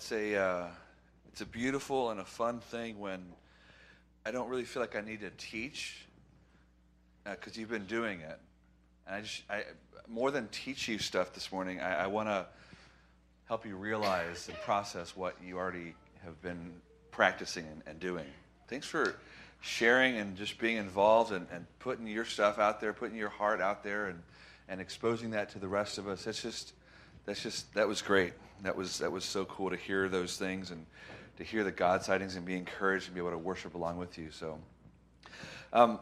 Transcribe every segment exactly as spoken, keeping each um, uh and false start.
it's a uh, it's a beautiful and a fun thing when I don't really feel like I need to teach, because uh, you've been doing it. And I just I more than teach you stuff this morning, I, I want to help you realize and process what you already have been practicing and, and doing. Thanks for sharing and just being involved and, and putting your stuff out there, putting your heart out there, and, and exposing that to the rest of us. That's just that's just that was great. That was that was so cool to hear those things and to hear the God sightings and be encouraged and be able to worship along with you. So, um,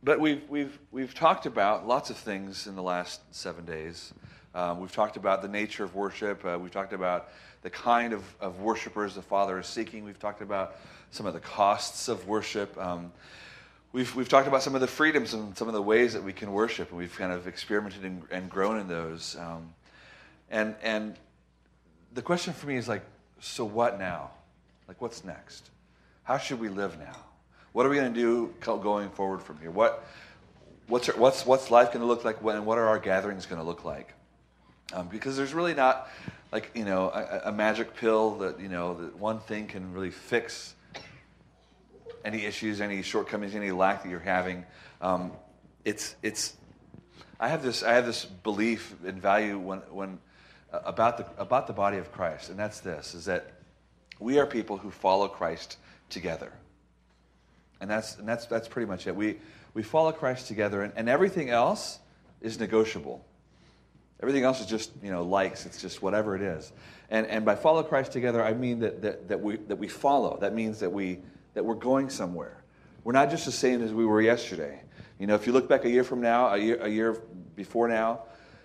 but we've we've we've talked about lots of things in the last seven days. Um, we've talked about the nature of worship. Uh, we've talked about the kind of, of worshipers the Father is seeking. We've talked about some of the costs of worship. Um, we've we've talked about some of the freedoms and some of the ways that we can worship, and we've kind of experimented and, and grown in those. Um, and and the question for me is like, so what now? Like, what's next? How should we live now? What are we going to do going forward from here? What what's our, what's what's life going to look like? When, and what are our gatherings going to look like? Um, because there's really not, like, you know, a, a magic pill that, you know, that one thing can really fix any issues, any shortcomings, any lack that you're having. Um, it's it's. I have this I have this belief and value when when uh, about the about the body of Christ, and that's this: is that we are people who follow Christ together, and that's and that's that's pretty much it. We we follow Christ together, and, and everything else is negotiable. Everything else is just, you know, likes. It's just whatever it is. And and by follow Christ together, I mean that that that we that we follow. That means that we. That we're going somewhere. We're not just the same as we were yesterday. You know, if you look back a year from now, a year, a year before now,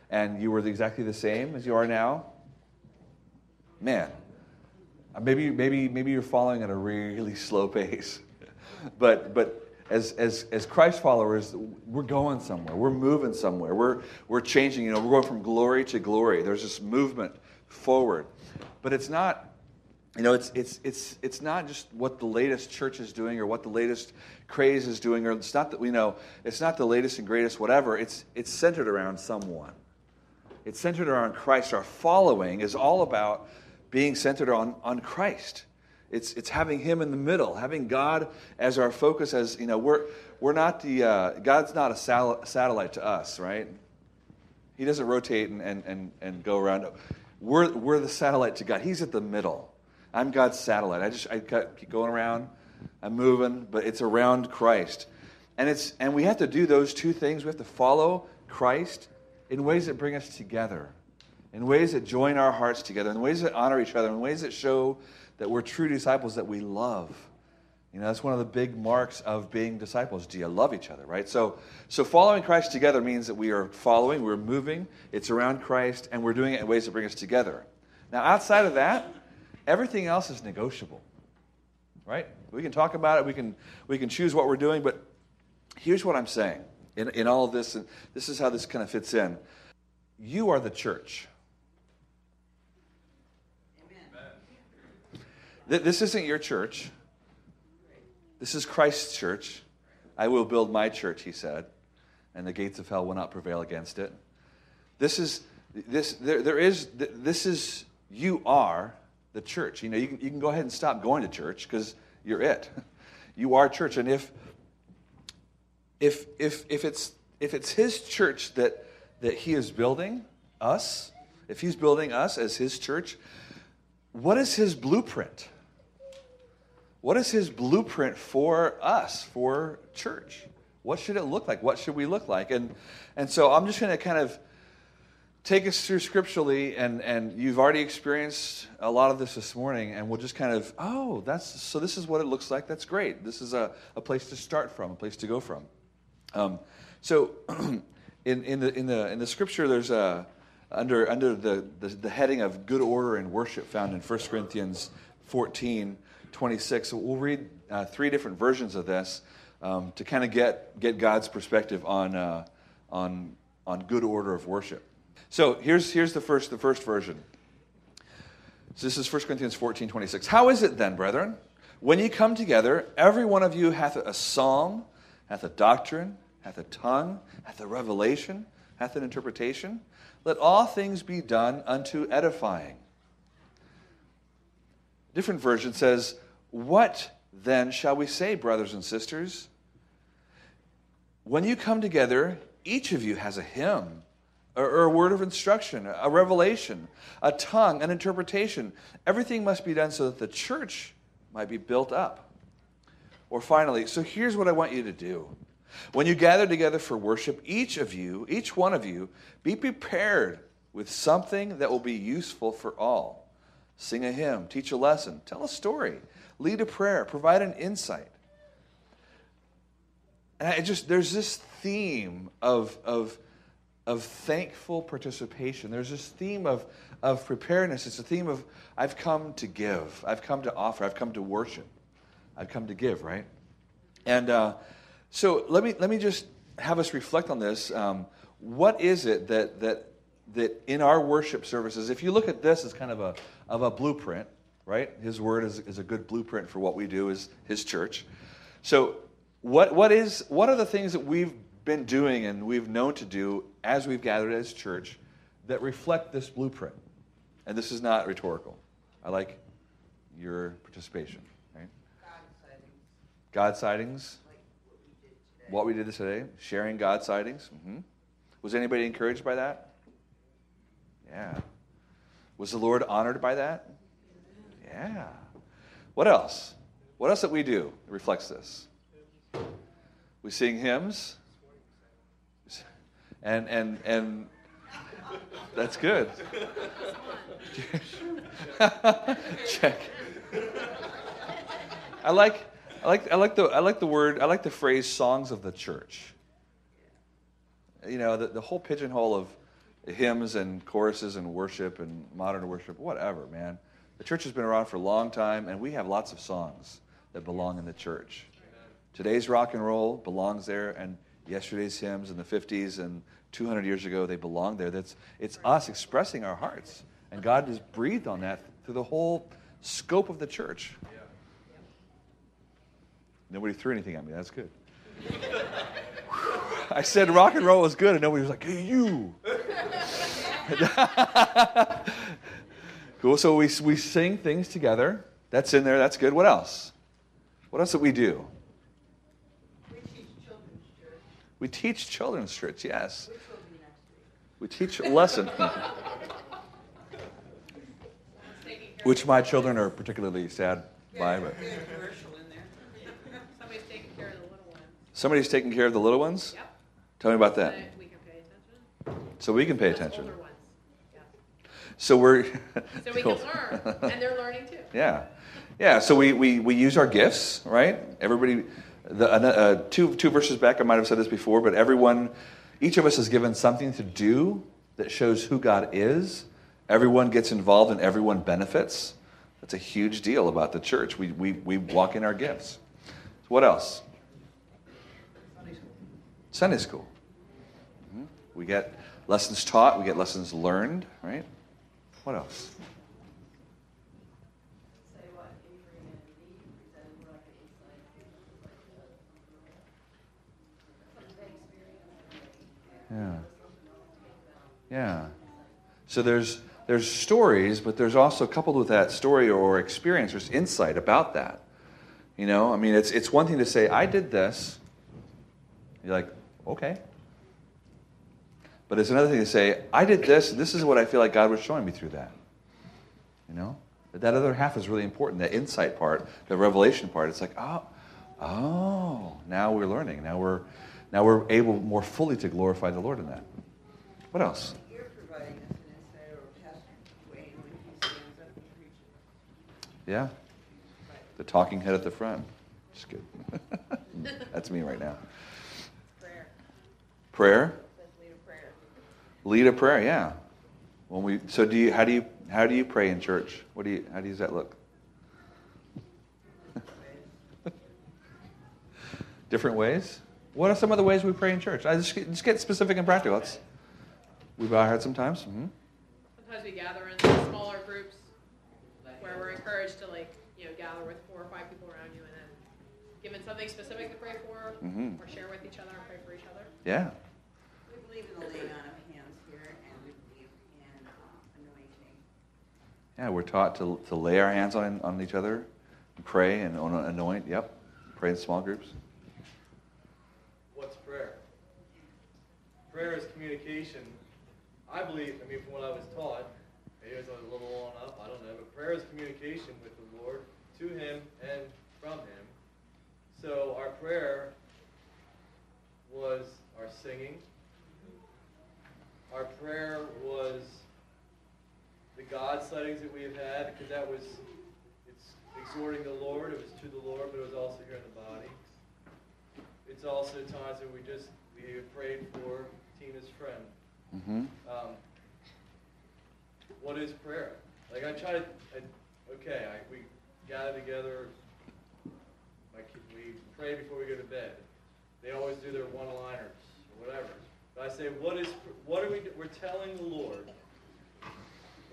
and you were exactly the same as you are now, man, maybe maybe maybe you're following at a really slow pace. But but as as as Christ followers, we're going somewhere. We're moving somewhere. We're we're changing. You know, we're going from glory to glory. There's this movement forward, but it's not. You know, it's it's it's it's not just what the latest church is doing or what the latest craze is doing, or it's not that we know it's not the latest and greatest whatever. It's it's centered around someone. It's centered around Christ. Our following is all about being centered on, on Christ. It's it's having Him in the middle, having God as our focus. As you know, we're we're not the uh, God's not a sal- satellite to us, right? He doesn't rotate and and and, and go around. We're we're the satellite to God. He's at the middle. I'm God's satellite. I just I keep going around. I'm moving, but it's around Christ, and it's and we have to do those two things. We have to follow Christ in ways that bring us together, in ways that join our hearts together, in ways that honor each other, in ways that show that we're true disciples, that we love. You know, that's one of the big marks of being disciples. Do you love each other, right? So, so following Christ together means that we are following, we're moving. It's around Christ, and we're doing it in ways that bring us together. Now, outside of that, everything else is negotiable, right? We can talk about it. We can we can choose what we're doing. But here's what I'm saying in, in all of this, and this is how this kind of fits in. You are the church. Amen. This isn't your church. This is Christ's church. I will build my church, he said, and the gates of hell will not prevail against it. This is this there there is this is you are. The church. You know, you can you can go ahead and stop going to church because you're it. You are church, and if if if if it's if it's His church that that He is building us, if He's building us as His church, what is His blueprint? What is His blueprint for us, for church? What should it look like? What should we look like? And and so I'm just going to kind of take us through scripturally, and, and you've already experienced a lot of this this morning, and we'll just kind of, oh, that's so this is what it looks like. That's great. This is a, a place to start from, a place to go from. Um, so in, in the in the in the scripture, there's a under under the, the, the heading of good order and worship found in First Corinthians fourteen twenty-six. So we'll read uh, three different versions of this um, to kind of get get God's perspective on uh, on on good order of worship. So here's here's the first the first version. So this is First Corinthians fourteen twenty-six. How is it then, brethren, when ye come together, every one of you hath a psalm, hath a doctrine, hath a tongue, hath a revelation, hath an interpretation? Let all things be done unto edifying. different version says, "What then shall we say, brothers and sisters? When you come together, each of you has a hymn, or a word of instruction, a revelation, a tongue, an interpretation. Everything must be done so that the church might be built up." Or finally, so here's what I want you to do. When you gather together for worship, each of you, each one of you, be prepared with something that will be useful for all. Sing a hymn, teach a lesson, tell a story, lead a prayer, provide an insight. And I just, there's this theme of, of, of thankful participation. There's this theme of, of preparedness. It's a theme of, I've come to give. I've come to offer. I've come to worship. I've come to give, right? And uh, so let me let me just have us reflect on this. Um, what is it that that that in our worship services, if you look at this as kind of a of a blueprint, right? His word is, is a good blueprint for what we do as his church. So What what is what are the things that we've been doing and we've known to do as we've gathered as church that reflect this blueprint? And this is not rhetorical. I like your participation. Right? God sightings. God sightings. Like what we did today. What we did today. Sharing God sightings. Mm-hmm. Was anybody encouraged by that? Yeah. Was the Lord honored by that? Yeah. What else? What else that we do that reflects this? We sing hymns, and and and that's good. Check. I like I like I like the I like the word I like the phrase "songs of the church." You know, the, the whole pigeonhole of hymns and choruses and worship and modern worship, whatever, man. The church has been around for a long time, and we have lots of songs that belong in the church. Today's rock and roll belongs there, and yesterday's hymns in the fifties and two hundred years ago, they belong there. That's It's us expressing our hearts, and God has breathed on that through the whole scope of the church. Yeah. Nobody threw anything at me. That's good. I said rock and roll was good, and nobody was like, "Hey, you." Cool, so we, we sing things together. That's in there. That's good. What else? What else did we do? We teach children's church, yes. We teach a lesson, which my children are particularly sad by. But somebody's taking care of the little ones. Somebody's taking care of the little ones? Yep. Tell me about that. We can pay attention. So we can pay attention. So we're. So we can learn, and they're learning too. Yeah, yeah. So we we we use our gifts, right? Everybody. The, uh, two, two verses back, I might have said this before, but everyone, each of us is given something to do that shows who God is. Everyone gets involved and everyone benefits. That's a huge deal about the church. We we we walk in our gifts. So what else? Sunday school. Sunday school. Mm-hmm. We get lessons taught. We get lessons learned. Right? What else? Yeah. Yeah. So there's there's stories, but there's also coupled with that story or experience, there's insight about that. You know, I mean, it's it's one thing to say, I did this. You're like, okay. But it's another thing to say, I did this, and this is what I feel like God was showing me through that. You know? But that other half is really important, that insight part, the revelation part. It's like, oh, oh, now we're learning. Now we're Now we're able more fully to glorify the Lord in that. What else? You're providing us an insight over Pastor Wayne when he stands up and preaches. Yeah. The talking head at the front. Just kidding. That's me right now. Prayer. Prayer? Lead a prayer. Lead a prayer, yeah. When we so do you how do you how do you pray in church? What do you how does that look? Different ways? What are some of the ways we pray in church? I just, just get specific and practical. It's, we bow our heads sometimes. Mm-hmm. Sometimes we gather in smaller groups where we're encouraged to, like, you know, gather with four or five people around you and then given something specific to pray for, mm-hmm, or share with each other and pray for each other. Yeah. We believe in the laying on of hands here, and we believe in uh, anointing. Yeah, we're taught to, to lay our hands on, on each other, and pray and anoint. Yep, pray in small groups. What's prayer? Prayer is communication. I believe, I mean, from what I was taught, maybe I was a little on up, I don't know, but prayer is communication with the Lord, to Him, and from Him. So our prayer was our singing. Our prayer was the God sightings that we have had, because that was, it's exhorting the Lord, it was to the Lord, but it was also here in the body. It's also times that we just, we have prayed for Tina's friend. Mm-hmm. Um, what is prayer? Like I try to, I, okay, I, we gather together, my kid, we pray before we go to bed. They always do their one-liners or whatever. But I say, what is, what are we, we're telling the Lord,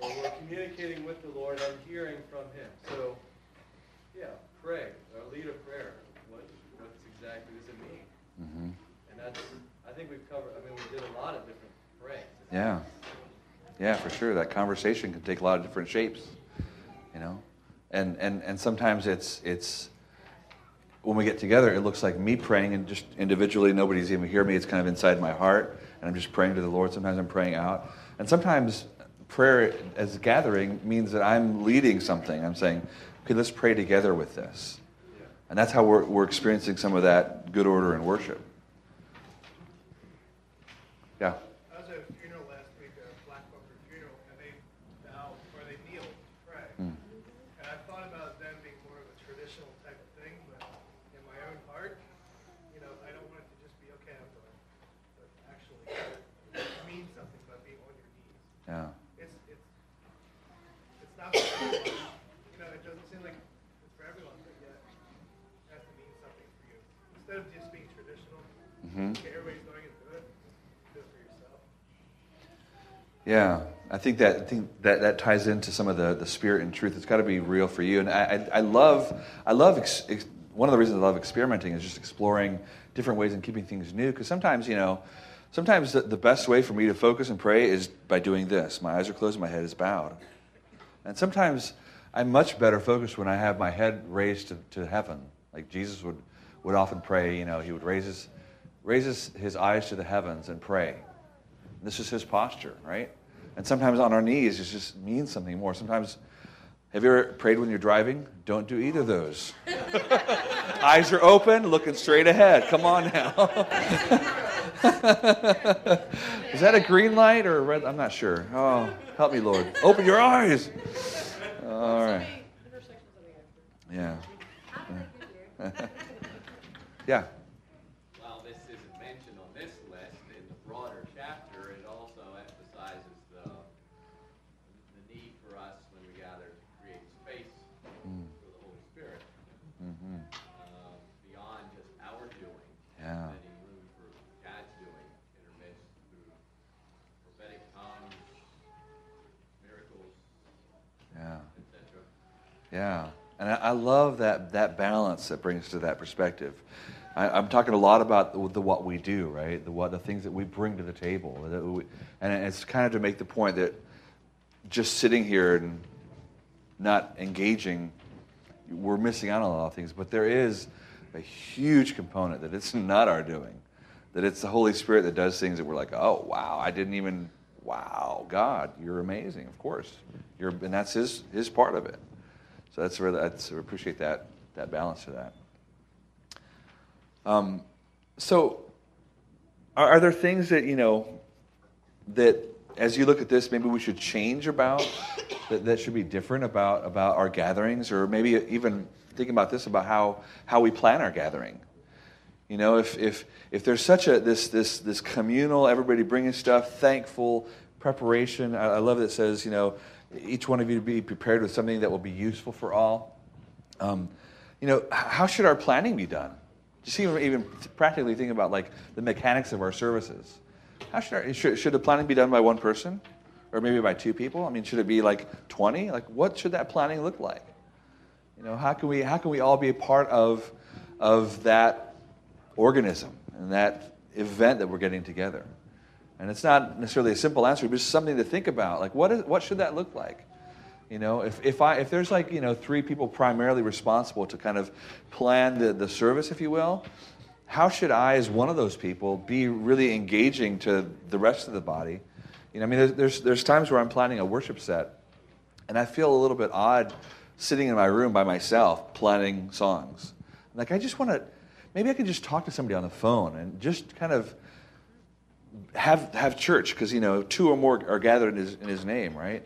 or we're communicating with the Lord and hearing from Him. So, yeah, pray, or lead a prayer. What, what's exactly does it mean? Mm-hmm. And that's, I think we've covered, I mean, we did a lot of different prayers. Yeah, yeah, for sure. That conversation can take a lot of different shapes, you know? And and, and sometimes it's, it's, when we get together, it looks like me praying, and just individually, nobody's even hear me. It's kind of inside my heart, and I'm just praying to the Lord. Sometimes I'm praying out. And sometimes prayer as a gathering means that I'm leading something. I'm saying, okay, let's pray together with this. Yeah. And that's how we're, we're experiencing some of that good order in worship. Yeah? I was at a funeral last week, a Black Bunker funeral, and they bowed, or they kneeled to pray. Mm. And I thought about them being more of a traditional type of thing, but in my own heart, you know, I don't want it to just be, okay, I'm doing it, but actually it means something by being on your knees. Yeah. You know, it doesn't seem like it's for everyone, but yet it has to mean something for you. Instead of just being traditional, mm-hmm. okay, everybody's going and do it, do it for yourself. Yeah, I think that I think that, that ties into some of the, the spirit and truth. It's got to be real for you. And I I, I love I love ex, ex, one of the reasons I love experimenting is just exploring different ways and keeping things new. Because sometimes you know. Sometimes the, the best way for me to focus and pray is by doing this. My eyes are closed, my head is bowed. And sometimes I'm much better focused when I have my head raised to, to heaven. Like Jesus would, would often pray, you know, he would raise his, raise his, his eyes to the heavens and pray. And this is his posture, right? And sometimes on our knees, it just means something more. Sometimes, have you ever prayed when you're driving? Don't do either of those. Eyes are open, looking straight ahead. Come on now. Is that a green light or a red? I'm not sure. Oh, help me, Lord. Open your eyes. All right. Yeah. Yeah. While this isn't mentioned on this list, in the broader chapter, it also emphasizes the, the need for us when we gather to create space mm. for the Holy Spirit mm-hmm. uh, beyond just our doing. Yeah. Yeah, and I love that that balance that brings to that perspective. I, I'm talking a lot about the, the what we do, right? The what the things that we bring to the table, we, and it's kind of to make the point that just sitting here and not engaging, we're missing out on a lot of things. But there is a huge component that it's not our doing, that it's the Holy Spirit that does things that we're like, oh wow, I didn't even wow, God, you're amazing, of course, you're, and that's his his part of it. So that's where that's I appreciate that that balance of that. Um, so, are, are there things that you know that as you look at this, maybe we should change about that, that should be different about about our gatherings, or maybe even thinking about this about how how we plan our gathering. You know, if if if there's such a this this this communal, everybody bringing stuff, thankful preparation. I, I love that it says you know. Each one of you to be prepared with something that will be useful for all. Um, you know, how should our planning be done? Just even, even practically think about like the mechanics of our services. How should, our, should should the planning be done by one person, or maybe by two people? I mean, should it be like twenty? Like, what should that planning look like? You know, how can we how can we all be a part of of that organism and that event that we're getting together? And it's not necessarily a simple answer, but it's something to think about. Like, what is, what should that look like? You know, if if I if there's like, you know, three people primarily responsible to kind of plan the, the service, if you will, how should I, as one of those people, be really engaging to the rest of the body? You know, I mean, there's there's, there's times where I'm planning a worship set, and I feel a little bit odd sitting in my room by myself planning songs. Like, I just want to, maybe I could just talk to somebody on the phone and just kind of have have church, because, you know, two or more are gathered in his, in his name, right?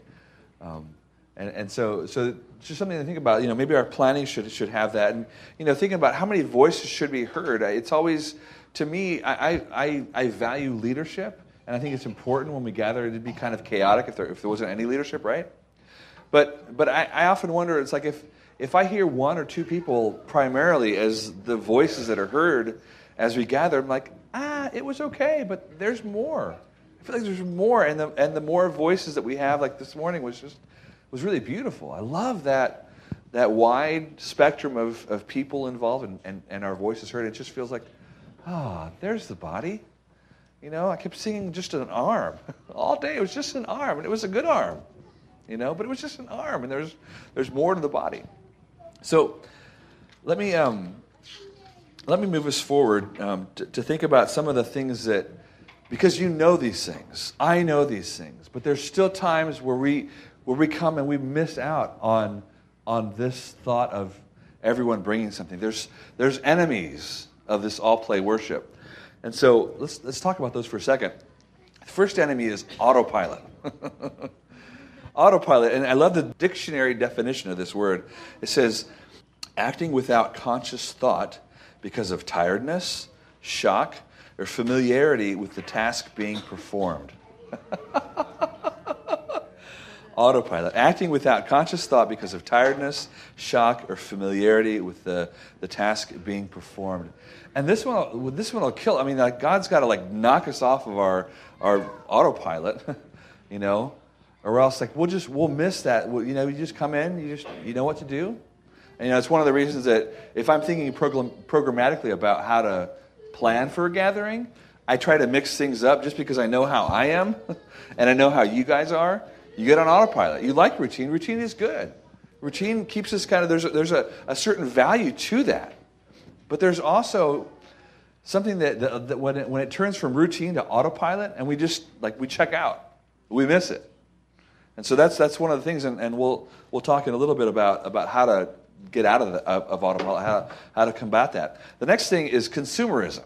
Um, and and so so just something to think about. You know, maybe our planning should should have that. And, you know, thinking about how many voices should be heard. It's always, to me, I I, I value leadership, and I think it's important when we gather. It'd be kind of chaotic if there if there wasn't any leadership, right? But but I, I often wonder, it's like, if if I hear one or two people primarily as the voices that are heard as we gather, I'm like, ah, it was okay, but there's more. I feel like there's more, and the and the more voices that we have, like this morning, was just was really beautiful. I love that that wide spectrum of, of people involved and, and, and our voices heard. It just feels like, ah, oh, there's the body. You know, I kept singing just an arm all day. It was just an arm, and it was a good arm. You know, but it was just an arm, and there's there's more to the body. So let me um, let me move us forward um, to, to think about some of the things that, because you know these things, I know these things, but there's still times where we where we come and we miss out on on this thought of everyone bringing something. There's there's enemies of this all play worship, and so let's let's talk about those for a second. The first enemy is autopilot. Autopilot, and I love the dictionary definition of this word. It says, acting without conscious thought because of tiredness, shock, or familiarity with the task being performed. Autopilot, acting without conscious thought because of tiredness, shock, or familiarity with the, the task being performed. And this one, this one will kill. I mean, like, God's got to like knock us off of our, our autopilot, you know? Or else, like, we'll just, we'll miss that. We'll, you know, you just come in, you just, you know what to do. And, you know, it's one of the reasons that if I'm thinking program, programmatically about how to plan for a gathering, I try to mix things up just because I know how I am and I know how you guys are. You get on autopilot. You like routine. Routine is good. Routine keeps us kind of, there's a, there's a, a certain value to that. But there's also something that, that, that when it, when it turns from routine to autopilot and we just, like, we check out. We miss it. And so that's that's one of the things, and, and we'll we'll talk in a little bit about, about how to get out of the, of, of autopilot, how how to combat that. The next thing is consumerism,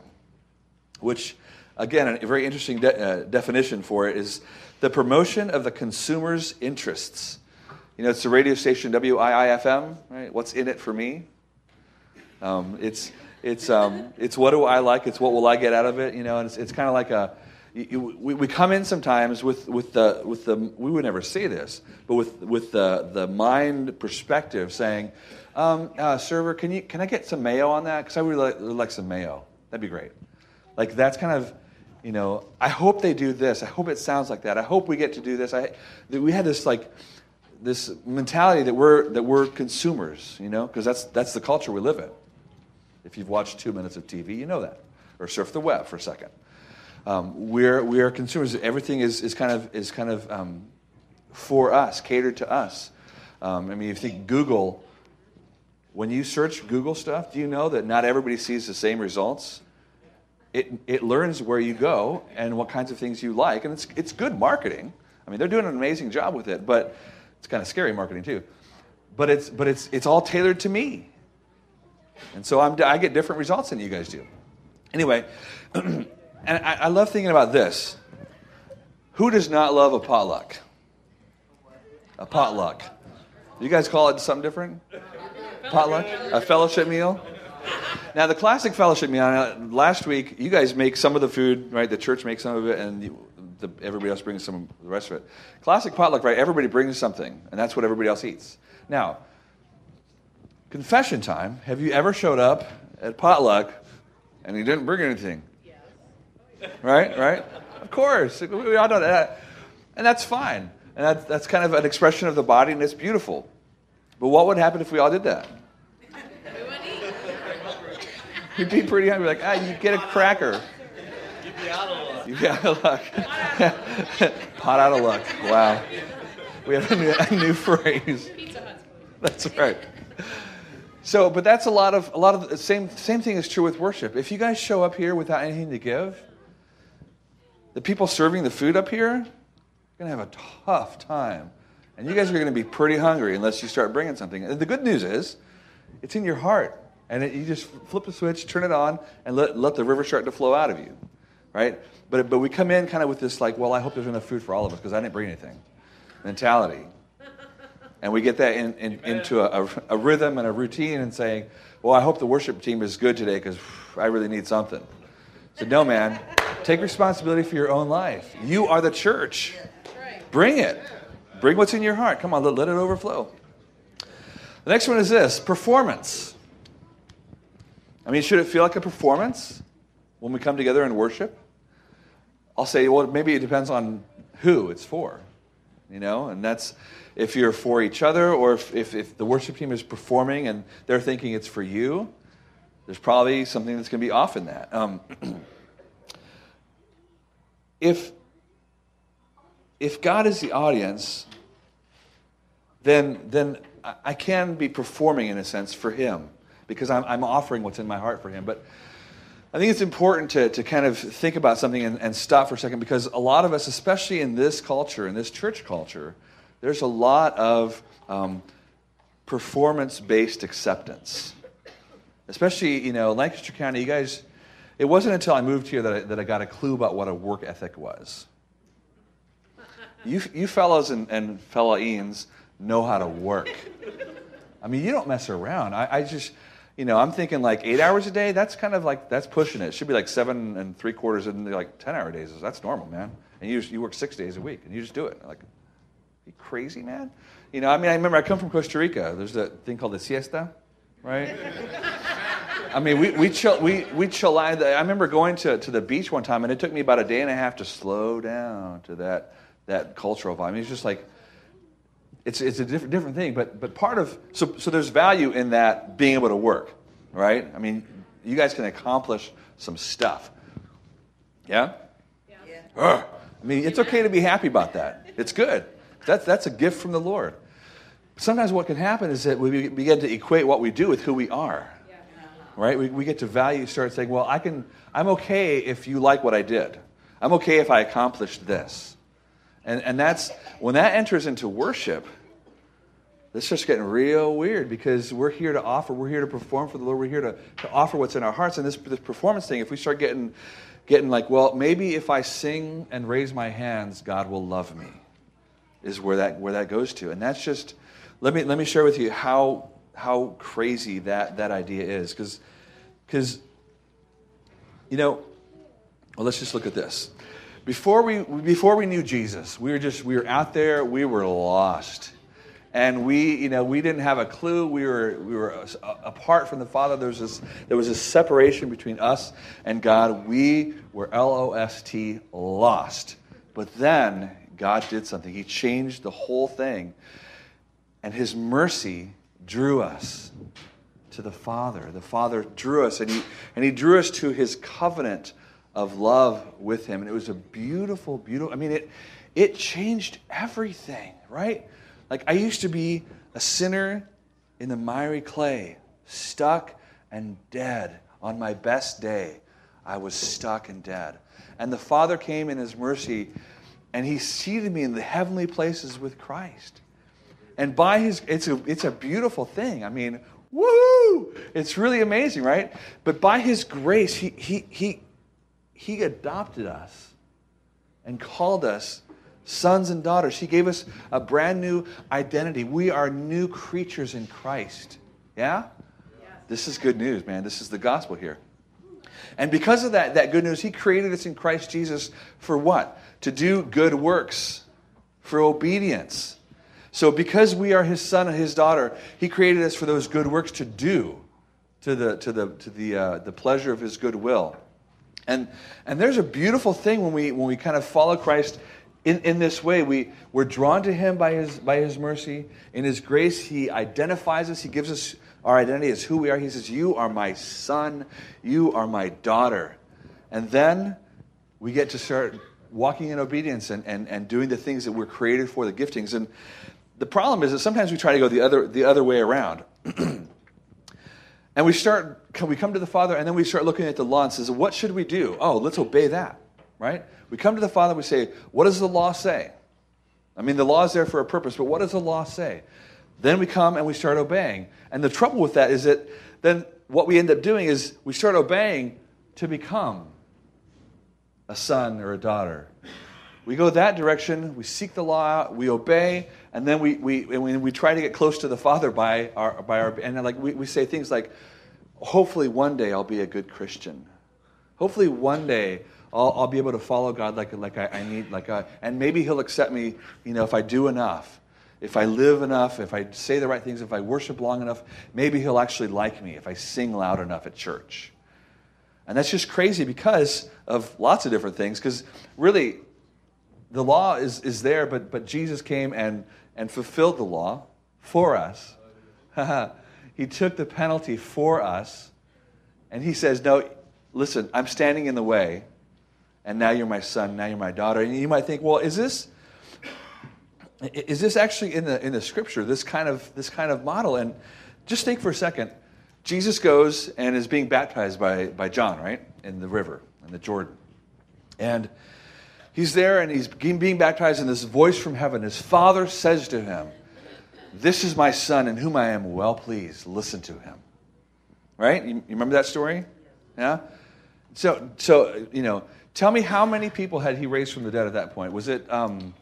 which, again, a very interesting de- uh, definition for it is the promotion of the consumer's interests. You know, it's the radio station W I I F M, right? What's in it for me? Um, it's it's um, it's what do I like? It's what will I get out of it? You know, and it's it's kind of like a. We come in sometimes with, with the with the we would never say this, but with with the, the mind perspective saying, um, uh, server, can you can I get some mayo on that? Because I would really like, really like some mayo. That'd be great. Like, that's kind of, you know, I hope they do this. I hope it sounds like that. I hope we get to do this. I we had this like this mentality that we're that we're consumers, you know, because that's that's the culture we live in. If you've watched two minutes of T V, you know that, or surf the web for a second. Um, we're we are consumers. Everything is, is kind of is kind of um, for us, catered to us. Um, I mean, if you think Google, when you search Google stuff, do you know that not everybody sees the same results? It it learns where you go and what kinds of things you like, and it's it's good marketing. I mean, they're doing an amazing job with it, but it's kind of scary marketing too. But it's but it's it's all tailored to me, and so I'm I get different results than you guys do. Anyway. And I, I love thinking about this. Who does not love a potluck? A potluck. You guys call it something different? Potluck? A fellowship meal? Now, the classic fellowship meal, last week, you guys make some of the food, right? The church makes some of it, and you, the, everybody else brings some of the rest of it. Classic potluck, right? Everybody brings something, and that's what everybody else eats. Now, confession time. Have you ever showed up at potluck, and you didn't bring anything? Right, right? Of course. We all know that. And that's fine. And that's, that's kind of an expression of the body, and it's beautiful. But what would happen if we all did that? You'd be pretty hungry. Like, ah, you get a cracker. You'd be out of luck. You'd be out of luck. Pot out of luck. Wow. We have a new, a new phrase. Pizza Hut's believers. That's right. So, but that's a lot of a lot of the same same thing is true with worship. If you guys show up here without anything to give, the people serving the food up here are going to have a tough time. And you guys are going to be pretty hungry unless you start bringing something. And the good news is, it's in your heart. And it, you just flip the switch, turn it on, and let let the river start to flow out of you, right? But but we come in kind of with this like, well, I hope there's enough food for all of us because I didn't bring anything mentality. And we get that in, in, into a, a, a rhythm and a routine and saying, well, I hope the worship team is good today because I really need something. So no, man, take responsibility for your own life. You are the church. Bring it. Bring what's in your heart. Come on, let, let it overflow. The next one is this, performance. I mean, should it feel like a performance when we come together and worship? I'll say, well, maybe it depends on who it's for, you know, and that's... If you're for each other or if, if, if the worship team is performing and they're thinking it's for you, there's probably something that's going to be off in that. Um, if, if God is the audience, then then I can be performing in a sense for him because I'm, I'm offering what's in my heart for him. But I think it's important to, to kind of think about something and, and stop for a second because a lot of us, especially in this culture, in this church culture, there's a lot of um, performance-based acceptance, especially, you know, Lancaster County, you guys, it wasn't until I moved here that I, that I got a clue about what a work ethic was. You you fellows and, and fellaines know how to work. I mean, you don't mess around. I, I just, you know, I'm thinking like eight hours a day, that's kind of like, that's pushing it. It should be like seven and three quarters and like ten-hour days. That's normal, man. And you just, you work six days a week, and you just do it. Like, you crazy, man? You know, I mean, I remember I come from Costa Rica. There's that thing called the siesta, right? I mean, we we chill, we we chill out. I remember going to, to the beach one time, and it took me about a day and a half to slow down to that that cultural vibe. I mean, it's just like it's it's a different different thing. But but part of so so there's value in that being able to work, right? I mean, you guys can accomplish some stuff. Yeah. Yeah. Ugh. I mean, it's okay to be happy about that. It's good. That's, that's a gift from the Lord. Sometimes what can happen is that we begin to equate what we do with who we are, yeah. Right? We, we get to value, start saying, well, I can, I'm okay if you like what I did. I'm okay if I accomplished this. And and that's, when that enters into worship, this starts getting real weird because we're here to offer, we're here to perform for the Lord, we're here to, to offer what's in our hearts. And this, this performance thing, if we start getting, getting like, well, maybe if I sing and raise my hands, God will love me. Is where that where that goes to, and that's just let me let me share with you how how crazy that that idea is, because because you know, well, let's just look at this. Before we before we knew Jesus, we were just we were out there, we were lost, and we you know we didn't have a clue. We were we were apart from the Father. There was this there was a separation between us and God. We were lost, lost. But then God did something. He changed the whole thing. And his mercy drew us to the Father. The Father drew us, and he, and he drew us to his covenant of love with him. And it was a beautiful, beautiful, I mean, it it changed everything, right? Like, I used to be a sinner in the miry clay, stuck and dead. On my best day, I was stuck and dead. And the Father came in his mercy, and he seated me in the heavenly places with Christ. And by his, it's a, it's a beautiful thing. I mean, woo! It's really amazing, right? But by his grace, he, he, he, he adopted us and called us sons and daughters. He gave us a brand new identity. We are new creatures in Christ. Yeah? Yes. This is good news, man. This is the gospel here. And because of that, that good news, he created us in Christ Jesus for what? To do good works, for obedience. So because we are his son and his daughter, he created us for those good works to do, to the to the to the uh, the pleasure of his good will. And and there's a beautiful thing when we when we kind of follow Christ in, in this way. We we're drawn to him by his by his mercy. In his grace, he identifies us. He gives us our identity as who we are. He says, "You are my son. You are my daughter." And then we get to start walking in obedience and, and, and doing the things that we're created for, the giftings. And the problem is that sometimes we try to go the other the other way around. And we start, we come to the Father, and then we start looking at the law and says, what should we do? Oh, let's obey that, right? We come to the Father, we say, what does the law say? I mean, the law is there for a purpose, but what does the law say? Then we come and we start obeying. And the trouble with that is that then what we end up doing is we start obeying to become a son or a daughter. We go that direction, we seek the law out, we obey, and then we we and we, we try to get close to the Father by our by our and like we, we say things like, hopefully one day I'll be a good Christian. Hopefully one day I'll I'll be able to follow God like like I, I need like I and maybe He'll accept me, you know, if I do enough, if I live enough, if I say the right things, if I worship long enough, maybe He'll actually like me if I sing loud enough at church. And that's just crazy because of lots of different things, because really the law is, is there, but but Jesus came and, and fulfilled the law for us. He took the penalty for us, and He says, no, listen, I'm standing in the way, and now you're my son, now you're my daughter. And you might think, well, is this is this actually in the in the Scripture, this kind of this kind of model? And just think for a second. Jesus goes and is being baptized by, by John, right, in the river, in the Jordan. And he's there and he's being baptized, and this voice from heaven, his Father says to him, this is my son in whom I am well pleased. Listen to him. Right? You, you remember that story? Yeah? So, so you know, tell me how many people had he raised from the dead at that point? Was it, um,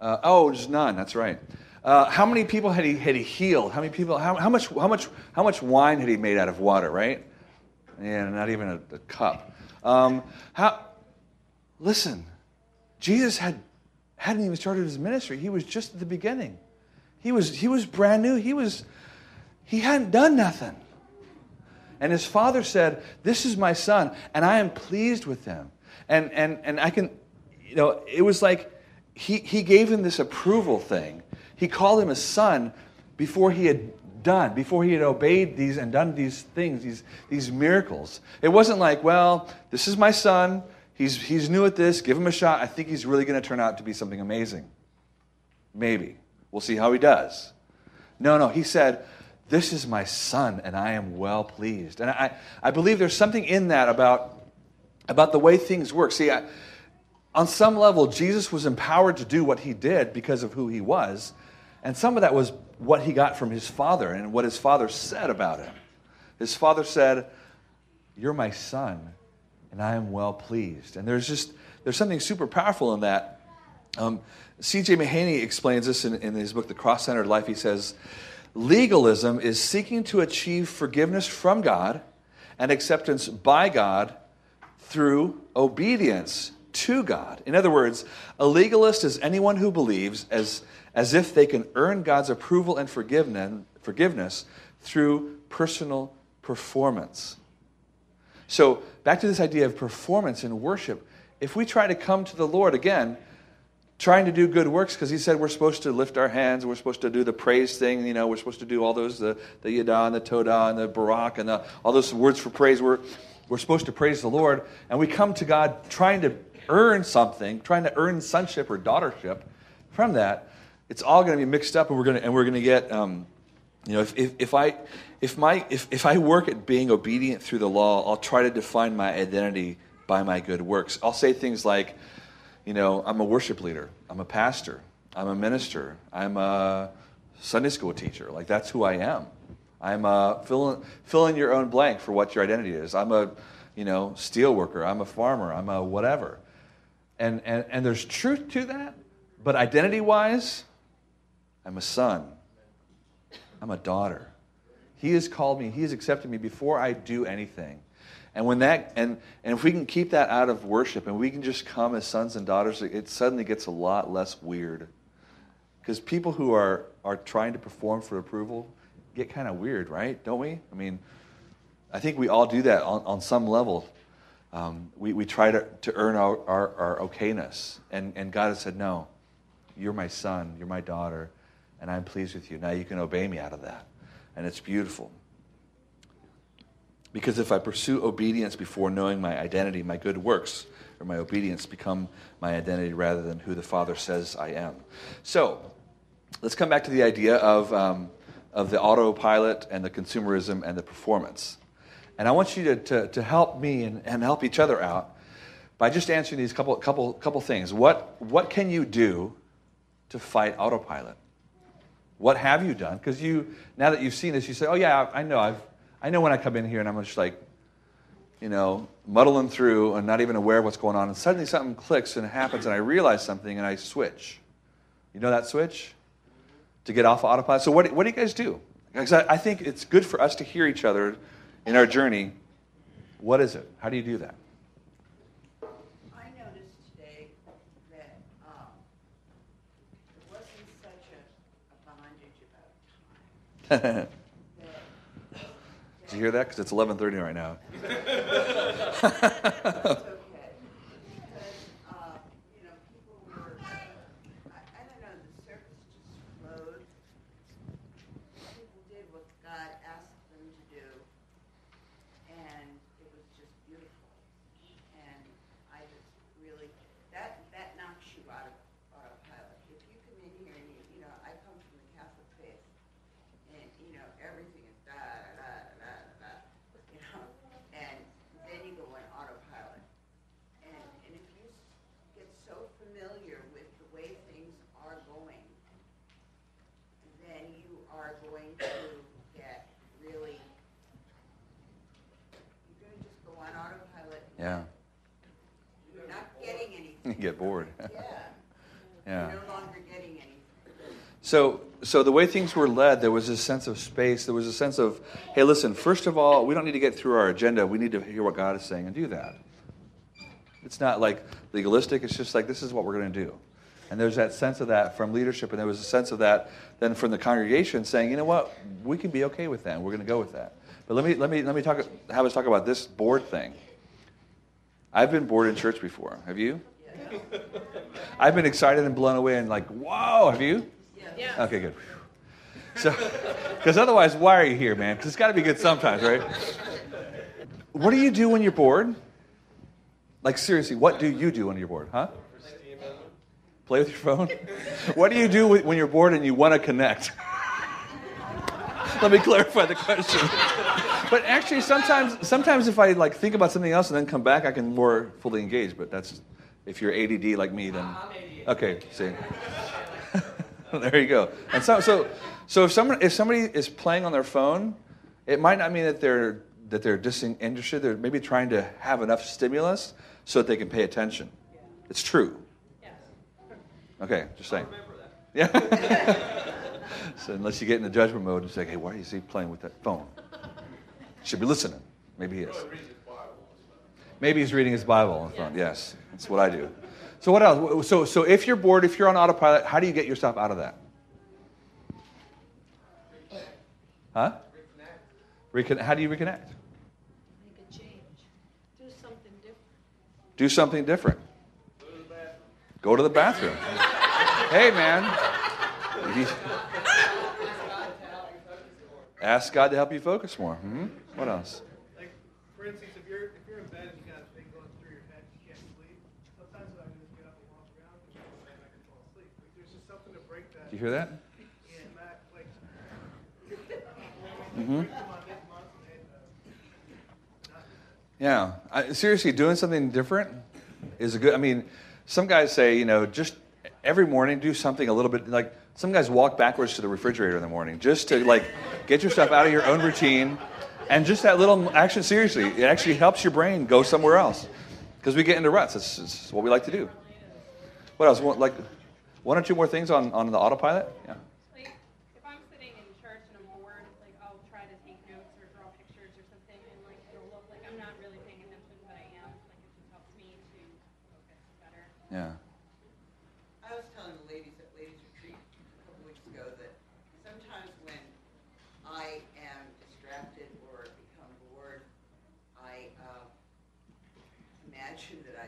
uh, oh, just none, that's right. Uh, how many people had he had he healed? How many people? How, how much? How much? How much wine had he made out of water? Right? Yeah, not even a, a cup. Um, how? Listen, Jesus had hadn't even started his ministry. He was just at the beginning. He was he was brand new. He was he hadn't done nothing. And his Father said, "This is my son, and I am pleased with him." And and and I can, you know, it was like he he gave him this approval thing. He called him his son before he had done, before he had obeyed these and done these things, these these miracles. It wasn't like, well, this is my son. He's he's new at this. Give him a shot. I think he's really going to turn out to be something amazing. Maybe. We'll see how he does. No, no. He said, this is my son, and I am well pleased. And I, I believe there's something in that about, about the way things work. See, I, on some level, Jesus was empowered to do what he did because of who he was. And some of that was what he got from his Father and what his Father said about him. His Father said, you're my son, and I am well pleased. And there's just, there's something super powerful in that. Um, C J Mahaney explains this in, in his book, The Cross-Centered Life. He says, legalism is seeking to achieve forgiveness from God and acceptance by God through obedience to God. In other words, a legalist is anyone who believes as as if they can earn God's approval and forgiveness through personal performance. So back to this idea of performance in worship. If we try to come to the Lord, again, trying to do good works, because he said we're supposed to lift our hands, we're supposed to do the praise thing, you know, we're supposed to do all those, the, the Yada and the Todah and the Barak and the, all those words for praise. We're, we're supposed to praise the Lord, and we come to God trying to earn something, trying to earn sonship or daughtership from that. It's all going to be mixed up, and we're going to and we're going to get, um, you know, if, if if I if my if if I work at being obedient through the law, I'll try to define my identity by my good works. I'll say things like, you know, I'm a worship leader, I'm a pastor, I'm a minister, I'm a Sunday school teacher. Like that's who I am. I'm a fill in, fill in your own blank for what your identity is. I'm a, you know, steel worker. I'm a farmer. I'm a whatever. And and and there's truth to that, but identity-wise, I'm a son. I'm a daughter. He has called me. He has accepted me before I do anything. And when that and, and if we can keep that out of worship and we can just come as sons and daughters, it suddenly gets a lot less weird. Because people who are, are trying to perform for approval get kind of weird, right? Don't we? I mean, I think we all do that on, on some level. Um, we, we try to, to earn our, our, our okayness. And, and God has said, no, you're my son, you're my daughter, and I'm pleased with you. Now you can obey me out of that. And it's beautiful. Because if I pursue obedience before knowing my identity, my good works or my obedience become my identity rather than who the Father says I am. So let's come back to the idea of um, of the autopilot and the consumerism and the performance. And I want you to, to, to help me and, and help each other out by just answering these couple couple couple things. What what can you do to fight autopilot? What have you done? Because you now that you've seen this, you say, "Oh yeah, I, I know. I've I know when I come in here and I'm just like, you know, muddling through and not even aware of what's going on, and suddenly something clicks and happens, and I realize something and I switch. You know that switch to get off of autopilot. So what what do you guys do? Because I, I think it's good for us to hear each other." In our journey, what is it? How do you do that? I noticed today that um, it wasn't such a, a bondage about time. that, that Did you hear that? Because it's eleven thirty right now. It's okay. Because, uh, you know, people were, uh, I, I don't know, the surface just flowed. People did what God asked them to do. And it was just beautiful. And I just really, that that knocks you out of autopilot. If you come in here and, you, you know, I come from the Catholic faith, and, you know, everything is da, da, da, da, you know, and then you go on autopilot. And, and if you get so familiar with the way things are going, then you are going to get really... on autopilot. Yeah. You're not getting anything. You get bored. Yeah. Yeah. You're no longer getting anything. So, so the way things were led, there was a sense of space. There was a sense of, hey, listen, first of all, we don't need to get through our agenda. We need to hear what God is saying and do that. It's not like legalistic. It's just like, this is what we're going to do. And there's that sense of that from leadership. And there was a sense of that then from the congregation saying, you know what, we can be okay with that. And we're going to go with that. But let me let me let me talk. Have us talk about this bored thing. I've been bored in church before. Have you? Yeah. I've been excited and blown away and like, whoa. Have you? Yeah. Yeah. Okay, good. So, because otherwise, why are you here, man? Because it's got to be good sometimes, right? What do you do when you're bored? Like seriously, what do you do when you're bored? Huh? Play with your phone. What do you do when you're bored and you want to connect? Let me clarify the question. But actually, sometimes, sometimes if I like think about something else and then come back, I can more fully engage. But that's if you're A D D like me, then okay. See, there you go. And so, so, so if someone, if somebody is playing on their phone, it might not mean that they're that they're disinterested. They're maybe trying to have enough stimulus so that they can pay attention. It's true. Okay, just saying. I remember that. Yeah. So unless you get in the judgment mode and say, hey, why is he playing with that phone? Should be listening. Maybe he is. Maybe he's reading his Bible on the phone. Yes, that's what I do. So what else? So so if you're bored, if you're on autopilot, how do you get yourself out of that? Huh? Reconnect. Recon- how do you reconnect? Make a change. Do something different. Do something different. Go to the bathroom. Hey, man. Ask God to help you focus more. Mm-hmm. What else? Like, for instance, if you're if you're in bed and you got a thing going through your head, you can't sleep. Sometimes I just get up and walk around and I can fall asleep. Like, there's just something to break that. Do you hear that? Yeah. Like, mm-hmm. Yeah. I, seriously, doing something different is a good. I mean, some guys say, you know, just every morning do something a little bit like. Some guys walk backwards to the refrigerator in the morning just to like get yourself out of your own routine, and just that little action. Seriously, it actually helps your brain go somewhere else because we get into ruts. It's, it's what we like to do. What else? One, like one or two more things on, on the autopilot. Yeah. Like if I'm sitting in church and I'm bored, like I'll try to take notes or draw pictures or something, and like it'll look like I'm not really paying attention, but I am. Like it just helps me to focus better. Yeah. I am distracted or become bored. I uh, imagine that I,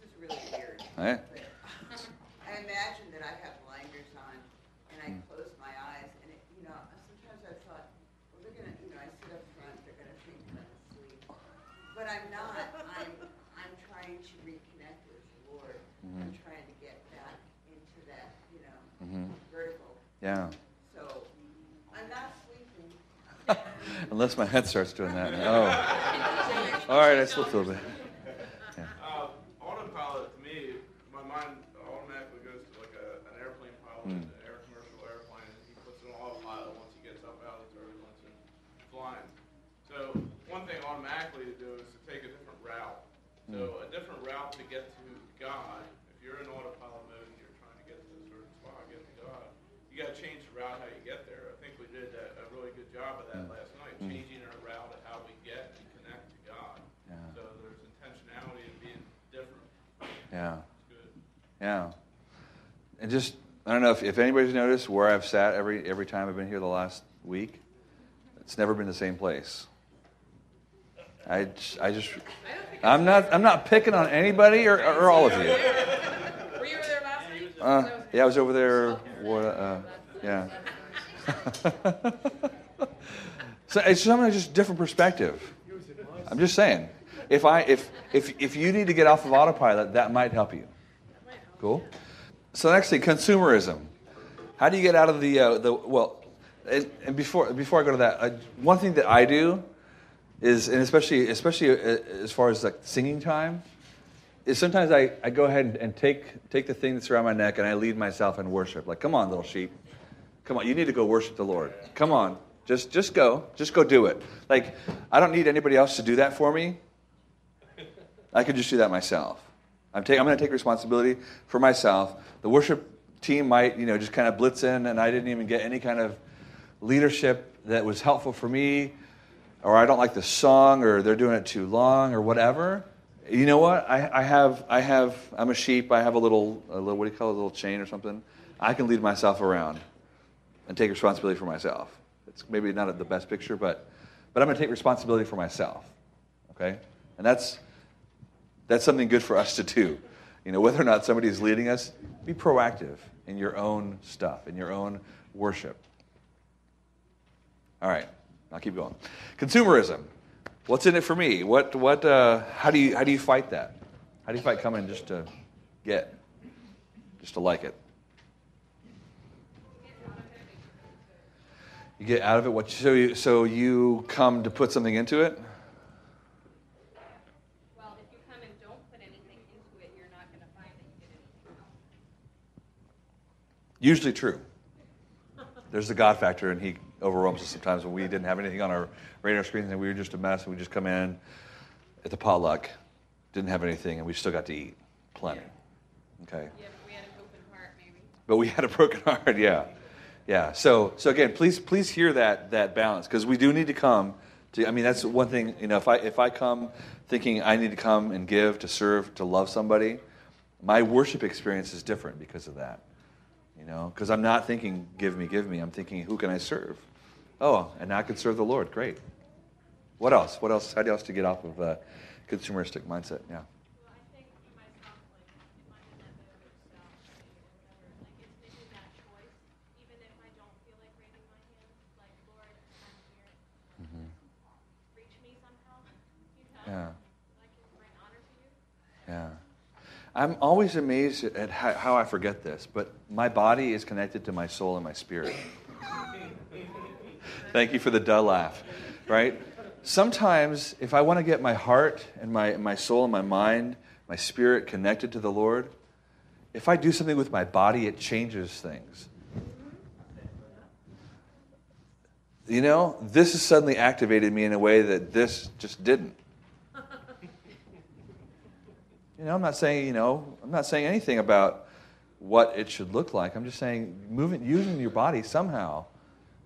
this is really weird, right. But I imagine that I have blinders on and I close my eyes and, it, you know, sometimes I thought, well, they're going to, you know, I sit up front, they're going to think that I'm But I'm not. I'm, I'm trying to reconnect with the Lord. Mm-hmm. I'm trying to get back into that, you know, mm-hmm. vertical. Yeah. So I'm not sleeping. Unless my head starts doing that. Oh. All right, I slipped a little bit. Yeah. Uh, autopilot, to me, my mind automatically goes to like a, an airplane pilot, mm. an air commercial airplane, and he puts it on autopilot once he gets up out of the turbulence and flying. So one thing automatically to do is to take a different route. Mm. So a different route to get to God, if you're in autopilot mode and you're trying to get to a certain spot, get to God, you got to change the route how you get there. I think we did a, a really good job of that mm. last night, mm. changing our route of how we get and connect to God. Yeah. So there's intentionality in being different. Yeah. It's good. Yeah. And just, I don't know if, if anybody's noticed where I've sat every every time I've been here the last week. It's never been the same place. I just, I just, I'm not, I'm not picking on anybody or, or all of you. Were you over there last night? Uh, yeah, I was over there. What, uh, yeah. So it's something just a different perspective. I'm just saying, if I, if, if, if you need to get off of autopilot, that might help you. Cool. So next thing, consumerism. How do you get out of the uh, the well? And, and before before I go to that, uh, one thing that I do. Is, and especially especially as far as like singing time, is sometimes I, I go ahead and, and take take the thing that's around my neck and I lead myself in worship. Like, come on, little sheep. Come on, you need to go worship the Lord. Come on. Just just go. Just go do it. Like, I don't need anybody else to do that for me. I could just do that myself. I'm take, I'm going to take responsibility for myself. The worship team might, you know, just kind of blitz in, and I didn't even get any kind of leadership that was helpful for me. Or I don't like the song, or they're doing it too long, or whatever. You know what? I, I have, I have, I'm a sheep. I have a little, a little, what do you call it, a little chain or something. I can lead myself around and take responsibility for myself. It's maybe not the best picture, but, but I'm going to take responsibility for myself. Okay, and that's, that's something good for us to do. You know, whether or not somebody's leading us, be proactive in your own stuff, in your own worship. All right. I'll keep going. Consumerism. What's in it for me? What? What? Uh, how do you? How do you fight that? How do you fight coming just to get, just to like it? You get out of it. What? So you? So you come to put something into it? Well, if you come and don't put anything into it, you're not going to find that you get anything else. Usually true. There's the God factor, and he overwhelms us sometimes when we didn't have anything on our radar screens, and we were just a mess, and we just come in at the potluck, didn't have anything, and we still got to eat plenty. Yeah. Okay. Yeah, but we had a broken heart, maybe. But we had a broken heart, yeah, yeah. So, so again, please, please hear that that balance, because we do need to come to. I mean, that's one thing. You know, if I if I come thinking I need to come and give, to serve, to love somebody, my worship experience is different because of that. You know, because I'm not thinking, give me, give me. I'm thinking, who can I serve? Oh, and I can serve the Lord. Great. What else? What else? How else to get off of a consumeristic mindset? Yeah. Well, I think for myself, like, if I'm in that mode of self-hate or whatever, like, it's making that choice, even if I don't feel like raising my hands, like, Lord, I'm here. Mm-hmm. Reach me somehow. You know? Yeah. I can bring honor to you. Yeah. I'm always amazed at how I forget this, but my body is connected to my soul and my spirit. Thank you for the duh laugh, right? Sometimes, if I want to get my heart and my, my soul and my mind, my spirit connected to the Lord, if I do something with my body, it changes things. You know, this has suddenly activated me in a way that this just didn't. You know, I'm not saying, you know, I'm not saying anything about what it should look like. I'm just saying moving, using your body somehow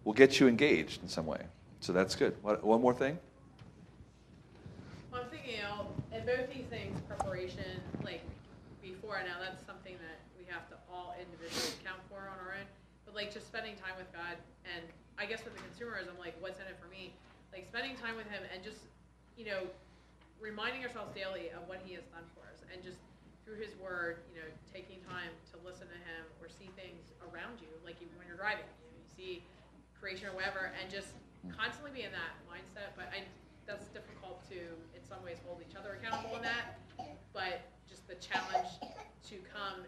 will get you engaged in some way. So that's good. What, one more thing? Well, I'm thinking, you know, in both these things, preparation, like before, now that's something that we have to all individually account for on our own. But like just spending time with God, and I guess with the consumerism, like what's in it for me? Like spending time with Him and just, you know, reminding ourselves daily of what He has done for us, and just through His Word, you know, taking time to listen to Him or see things around you, like even when you're driving, you know, you see creation or whatever, and just constantly be in that mindset. But I, that's difficult to, in some ways, hold each other accountable in that, but just the challenge to come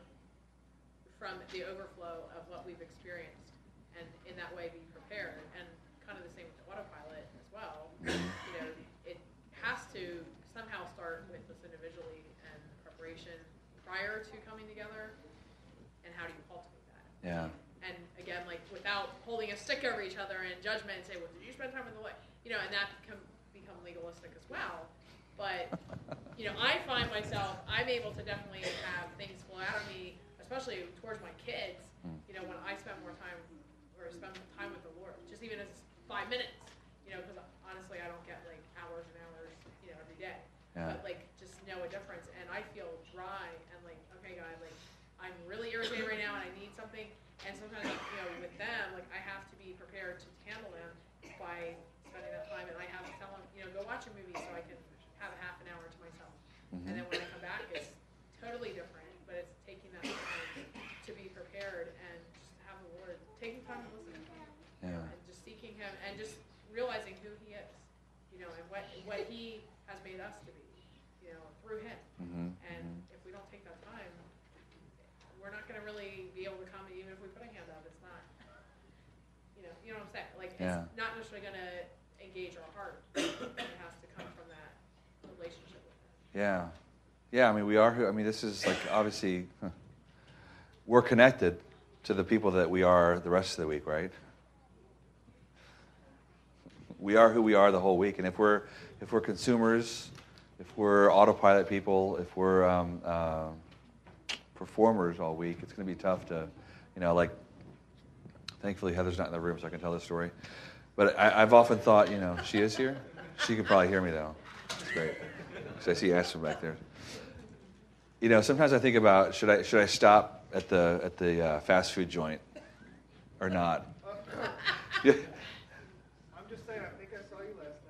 from the overflow of what we've experienced, and in that way be prepared. And kind of the same with the autopilot as well. You know, it has to somehow start with us individually and preparation prior to coming together, and how do you cultivate that? Yeah. And again, like, without holding a stick over each other in judgment and say, well, did you spend time with the Lord? You know, and that can become legalistic as well. But, you know, I find myself, I'm able to definitely have things flow out of me, especially towards my kids, you know, when I spend more time, or spend time with the Lord, just even as five minutes, you know, because honestly, I don't get, like, hours and hours, you know, every day. Yeah. But, like, just know a difference. And I feel dry and, like, okay, God, like, I'm really irritated right now and I need something. And sometimes, you know, with them, like, I have to be prepared to handle them by spending that time. And I have to tell them, you know, go watch a movie so I can have a half an hour to myself. Mm-hmm. And then when I come back, it's totally different. But it's taking that time to be prepared and just have the Lord, taking time to listen to Him. Yeah. And just seeking Him and just realizing who He is, you know, and what what He has made us to be, you know, through Him. Mm-hmm. And mm-hmm. if we don't take that time, we're not going to really be able to come, even if we put a hand up. It's not, you know, you know what I'm saying? Like, yeah. It's not necessarily going to engage our heart. It has to come from that relationship with Him. Yeah. Yeah, I mean, we are who, I mean, this is like, obviously, we're connected to the people that we are the rest of the week, right? We are who we are the whole week. And if we're, if we're consumers, if we're autopilot people, if we're, um, uh, performers all week, it's going to be tough to, you know, like, thankfully Heather's not in the room so I can tell this story, but I, I've often thought, you know, she is here. She could probably hear me though. It's great. Because I see Ashton back there. You know, sometimes I think about, should I should I stop at the at the uh, fast food joint or not? Yeah. I'm just saying, I think I saw you last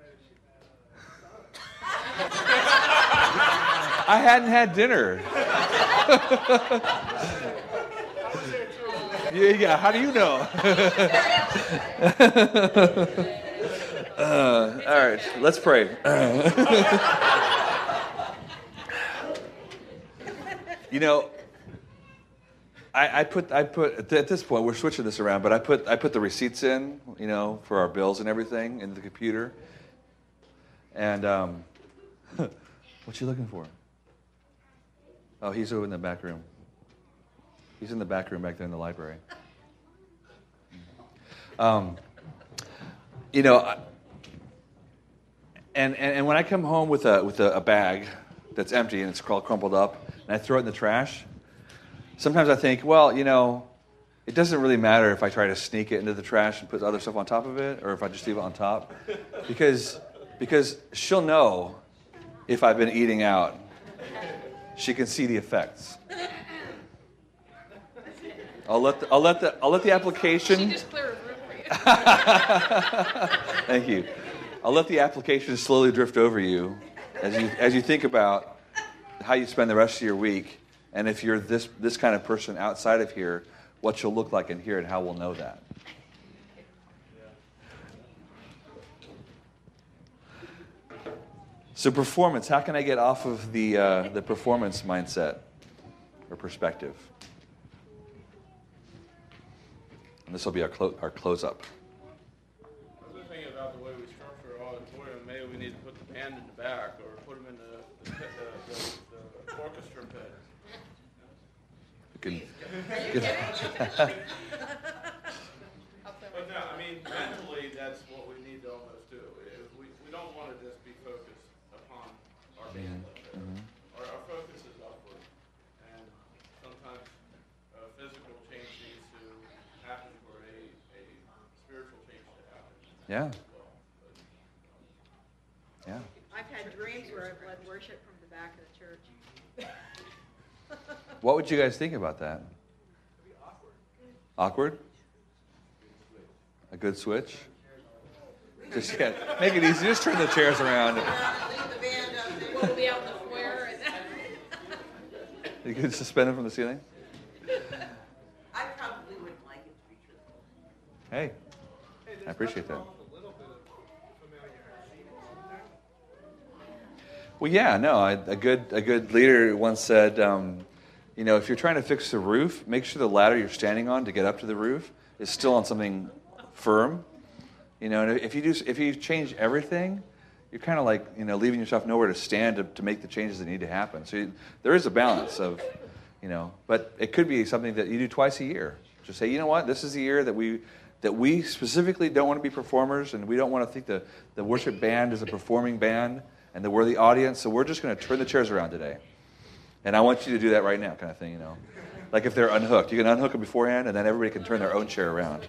night. I hadn't had dinner. Yeah, how do you know? uh, all right, let's pray. You know, I, I put I put at this point we're switching this around, but I put I put the receipts in, you know, for our bills and everything in the computer. And um, what you looking for? Oh, he's over in the back room. He's in the back room back there in the library. Um, you know, I, and, and and when I come home with a with a, a bag that's empty and it's all crumpled up, and I throw it in the trash, sometimes I think, well, you know, it doesn't really matter if I try to sneak it into the trash and put other stuff on top of it, or if I just leave it on top, because because she'll know if I've been eating out. She can see the effects. I'll let the, I'll let the I'll let the application. She just cleared a room for you. Thank you. I'll let the application slowly drift over you as you as you think about how you spend the rest of your week, and if you're this this kind of person outside of here, what you'll look like in here, and how we'll know that. So performance, how can I get off of the uh, the performance mindset or perspective? And this will be our, clo- our close-up. I was thinking about the way we structure our auditorium. Maybe we need to put the band in the back or put them in the, the, the, the, the orchestra pit. Are you kidding? But no, I mean, mentally, that's what we need to almost do. We, we don't want to just be focused. Mm-hmm. Our, our focus is upward, and sometimes uh, physical change needs to happen for a, a spiritual change to happen. Yeah. Well, but, you know. Yeah. I've had dreams where I've led worship from the back of the church. What would you guys think about that? It'd be awkward. Awkward? A good switch? Just yeah, make it easy. Just turn the chairs around. And... We'll be out in the foyer. You could suspend it from the ceiling? I probably wouldn't like it to be truthful. Hey, hey I appreciate that. A little bit of familiarity in there. Well, yeah, no, a good a good leader once said, um, you know, if you're trying to fix the roof, make sure the ladder you're standing on to get up to the roof is still on something firm. You know, and if you do, if you change everything, you're kind of like, you know, leaving yourself nowhere to stand to, to make the changes that need to happen. So you, there is a balance of, you know, but it could be something that you do twice a year. Just say, you know what, this is the year that we that we specifically don't want to be performers, and we don't want to think the the worship band is a performing band. And that we're the audience, so we're just going to turn the chairs around today. And I want you to do that right now, kind of thing, you know. Like if they're unhooked, you can unhook them beforehand, and then everybody can turn their own chair around.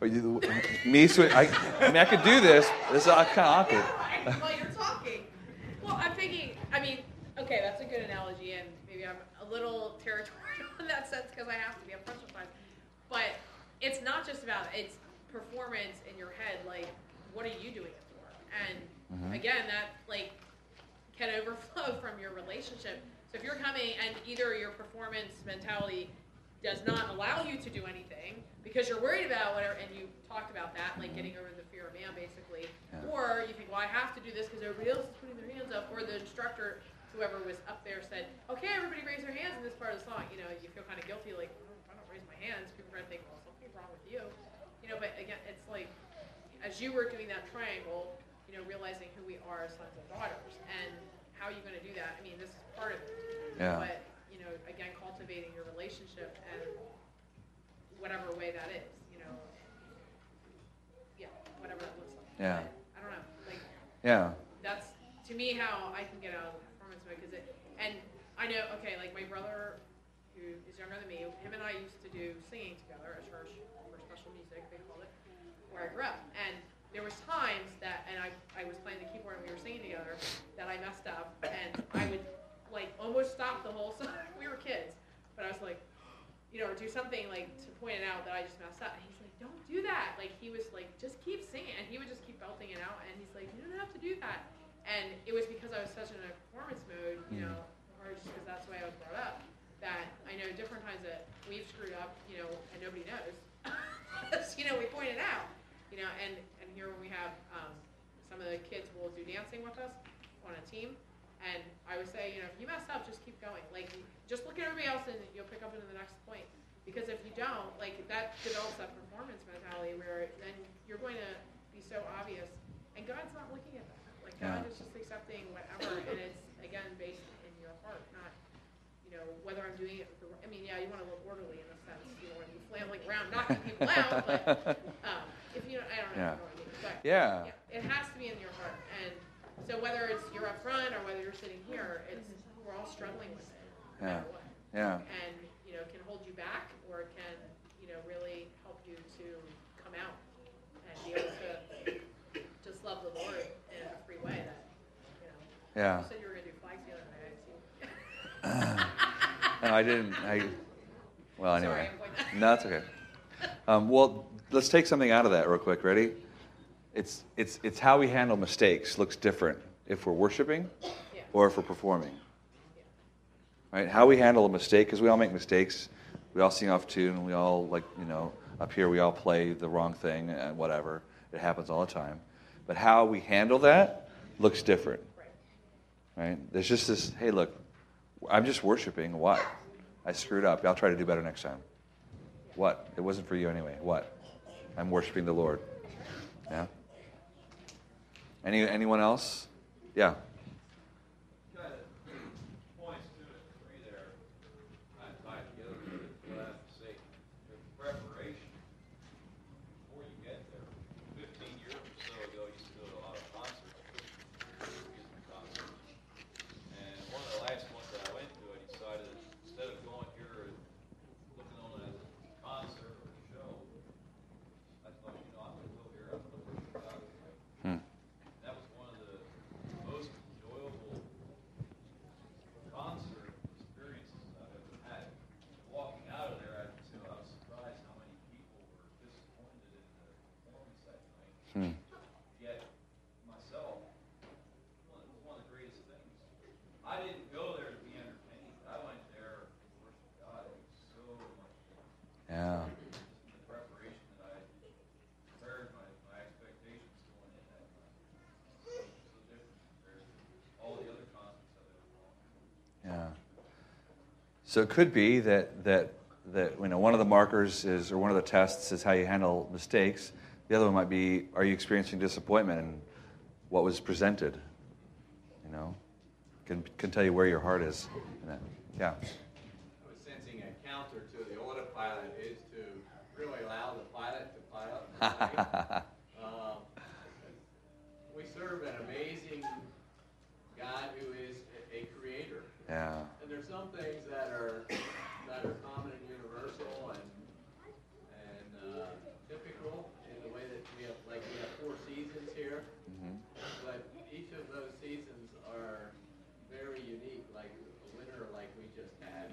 Or you, me, so I, I mean, I could do this. This is kind of awkward. Yeah, while you're talking. Well, I'm thinking, I mean, okay, that's a good analogy, and maybe I'm a little territorial in that sense because I have to be upfront sometimes. But it's not just about, it's performance in your head, like, what are you doing it for? And mm-hmm. Again, that like can overflow from your relationship. So if you're coming and either your performance mentality does not allow you to do anything because you're worried about whatever, and you talked about that, like getting over the fear of man, basically, yeah. Or you think, well, I have to do this because everybody else is putting their hands up, or the instructor, whoever was up there, said, okay, everybody raise their hands in this part of the song. You know, you feel kind of guilty, like I don't raise my hands. People are going to think, well, something's wrong with you. You know, but again, it's like as you were doing that triangle. You know, realizing who we are as sons and daughters, and how are you going to do that? I mean, this is part of it. Yeah. But, you know, again, cultivating your relationship and whatever way that is, you know, yeah, whatever it looks like. Yeah. But I don't know. Like, yeah. That's, to me, how I can get out of the performance mode. Cause it, and I know, okay, like my brother, who is younger than me, him and I used to do singing together at church for special music, they called it, where I grew up. And there was times that, and I, I was playing the keyboard and we were singing together, that I messed up, and I would like almost stop the whole song. We were kids, but I was like, you know, or do something like to point it out that I just messed up. And he's like, don't do that. Like he was like, just keep singing, and he would just keep belting it out. And he's like, you don't have to do that. And it was because I was such in a performance mode, you know, or just because that's the way I was brought up, that I know different times that we've screwed up, you know, and nobody knows. So, you know, we point it out, you know, and. Here when we have um, some of the kids will do dancing with us on a team, and I would say, you know, if you mess up, just keep going. Like, just look at everybody else, and you'll pick up into the next point. Because if you don't, like, that develops that performance mentality where then you're going to be so obvious, and God's not looking at that. Like, God yeah. is just accepting whatever, and it's again based in your heart, not, you know, whether I'm doing it. The, I mean, yeah, you want to look orderly in a sense. You don't want to be flailing around, knocking people out, but um, if you don't, I don't know. Yeah. But, yeah. yeah, it has to be in your heart, and so whether it's you're up front or whether you're sitting here, it's we're all struggling with it, no yeah. matter what. Yeah, and you know, it can hold you back, or it can, you know, really help you to come out and be able to just love the Lord in a free way. That you know, yeah. You said you were gonna do flags the other night. I uh, no, I didn't. I well, anyway, sorry, no, it's okay. Um, well, let's take something out of that real quick. Ready? It's it's it's how we handle mistakes looks different if we're worshiping yeah. or if we're performing. Yeah. Right? How we handle a mistake, because we all make mistakes. We all sing off tune, and we all, like, you know, up here we all play the wrong thing and whatever. It happens all the time. But how we handle that looks different. Right? Right? There's just this, hey, look, I'm just worshiping. What? I screwed up. I'll try to do better next time. Yeah. What? It wasn't for you anyway. What? I'm worshiping the Lord. Yeah? Any anyone else? Yeah. You got points two and three there, kind of tied together. But I have to say, the preparation before you get there. Fifteen years or so ago, you used to go to a lot of concerts, music concerts. And one of the last ones that I went to, I decided that instead of going here and looking on a concert or a show, I thought, you know, I'm going to go here. I'm going to worship God. Hmm. Hmm. Yet, myself, well, it was one of the greatest things. I didn't go there to be entertained. I went there to worship God. It was so much fun. Yeah. The preparation that I prepared my, my expectations going in that time. So different. So it could be that that that you know one of the markers is, or one of the tests is how you handle mistakes. The other one might be, are you experiencing disappointment in what was presented? You know, can can tell you where your heart is. Yeah. I was sensing a counter to the autopilot is to really allow the pilot to pilot. uh, we serve an amazing God who is a creator. Yeah. And there's some things that are that are common and universal and and uh, typical in the way that we have, like we have four seasons here. Mm-hmm. But each of those seasons are very unique. Like a winter, like we just had,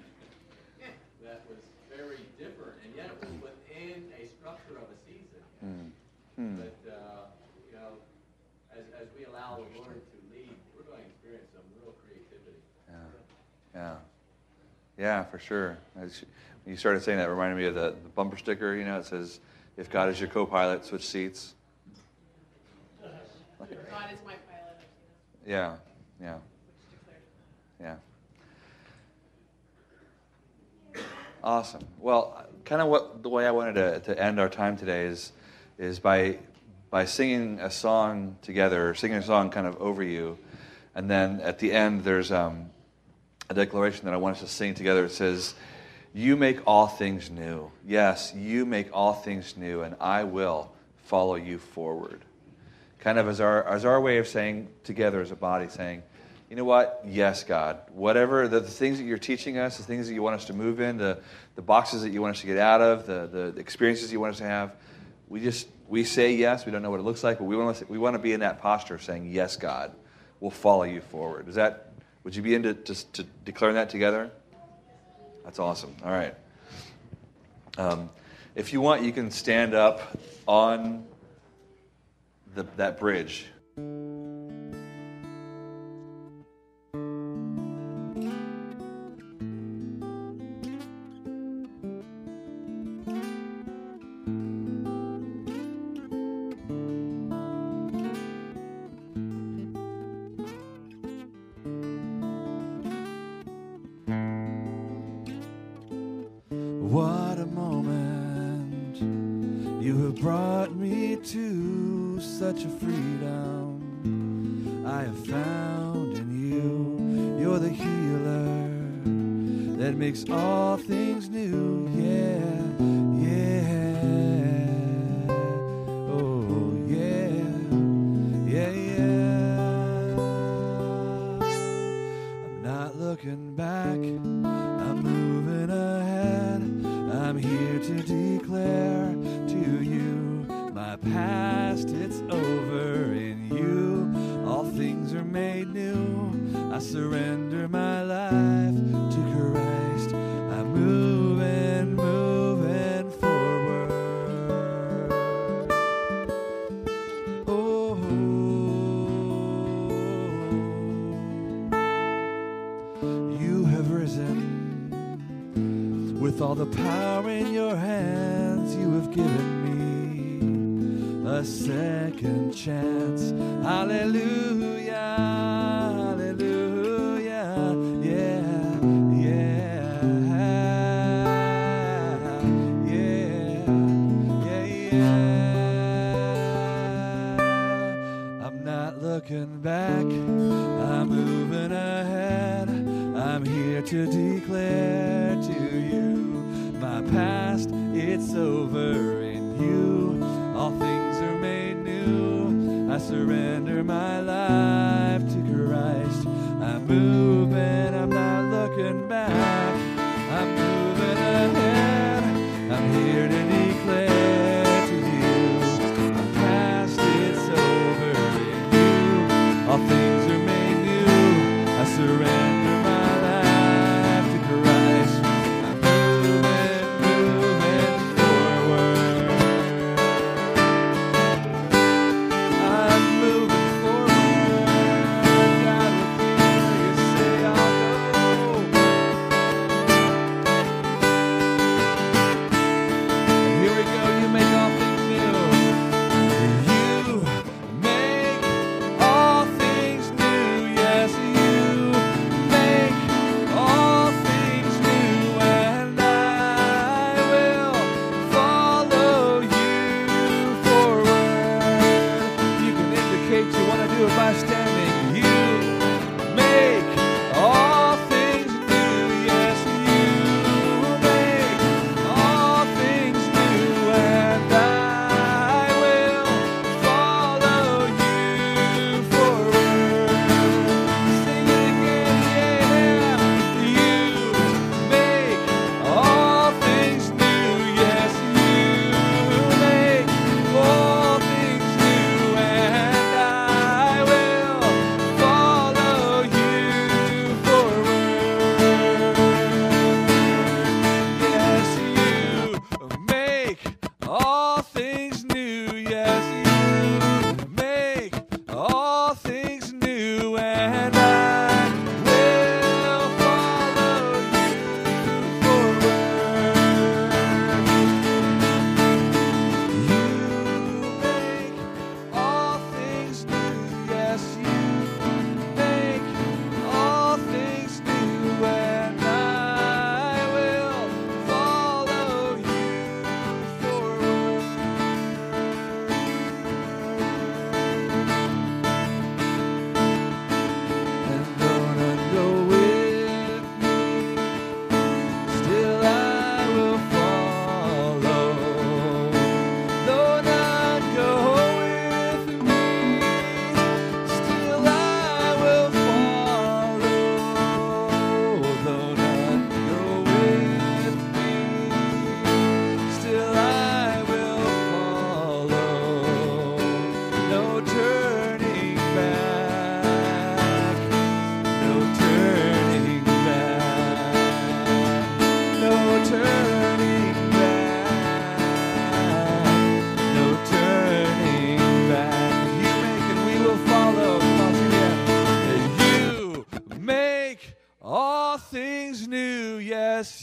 that was very different, and yet it was within a structure of a season. Mm-hmm. But uh, you know, as as we allow the Lord to lead, we're going to experience some real creativity. Yeah. Yeah, yeah, for sure. When you started saying that, it reminded me of the, the bumper sticker. You know, it says, "If God is your co-pilot, switch seats." God is my pilot. Yeah, yeah, yeah. Awesome. Well, kind of what the way I wanted to, to end our time today is is by by singing a song together, singing a song kind of over you, and then at the end there's um. a declaration that I want us to sing together. It says, "You make all things new. Yes, you make all things new, and I will follow you forward." Kind of as our as our way of saying together as a body, saying, "You know what? Yes, God. Whatever the, the things that you're teaching us, the things that you want us to move in, the the boxes that you want us to get out of, the the experiences you want us to have, we just we say yes. We don't know what it looks like, but we want to, we want to be in that posture of saying, 'Yes, God, we'll follow you forward.'" Is that? Would you be into just to declaring that together? That's awesome. All right. Um, if you want, you can stand up on the, that bridge. do it by standing.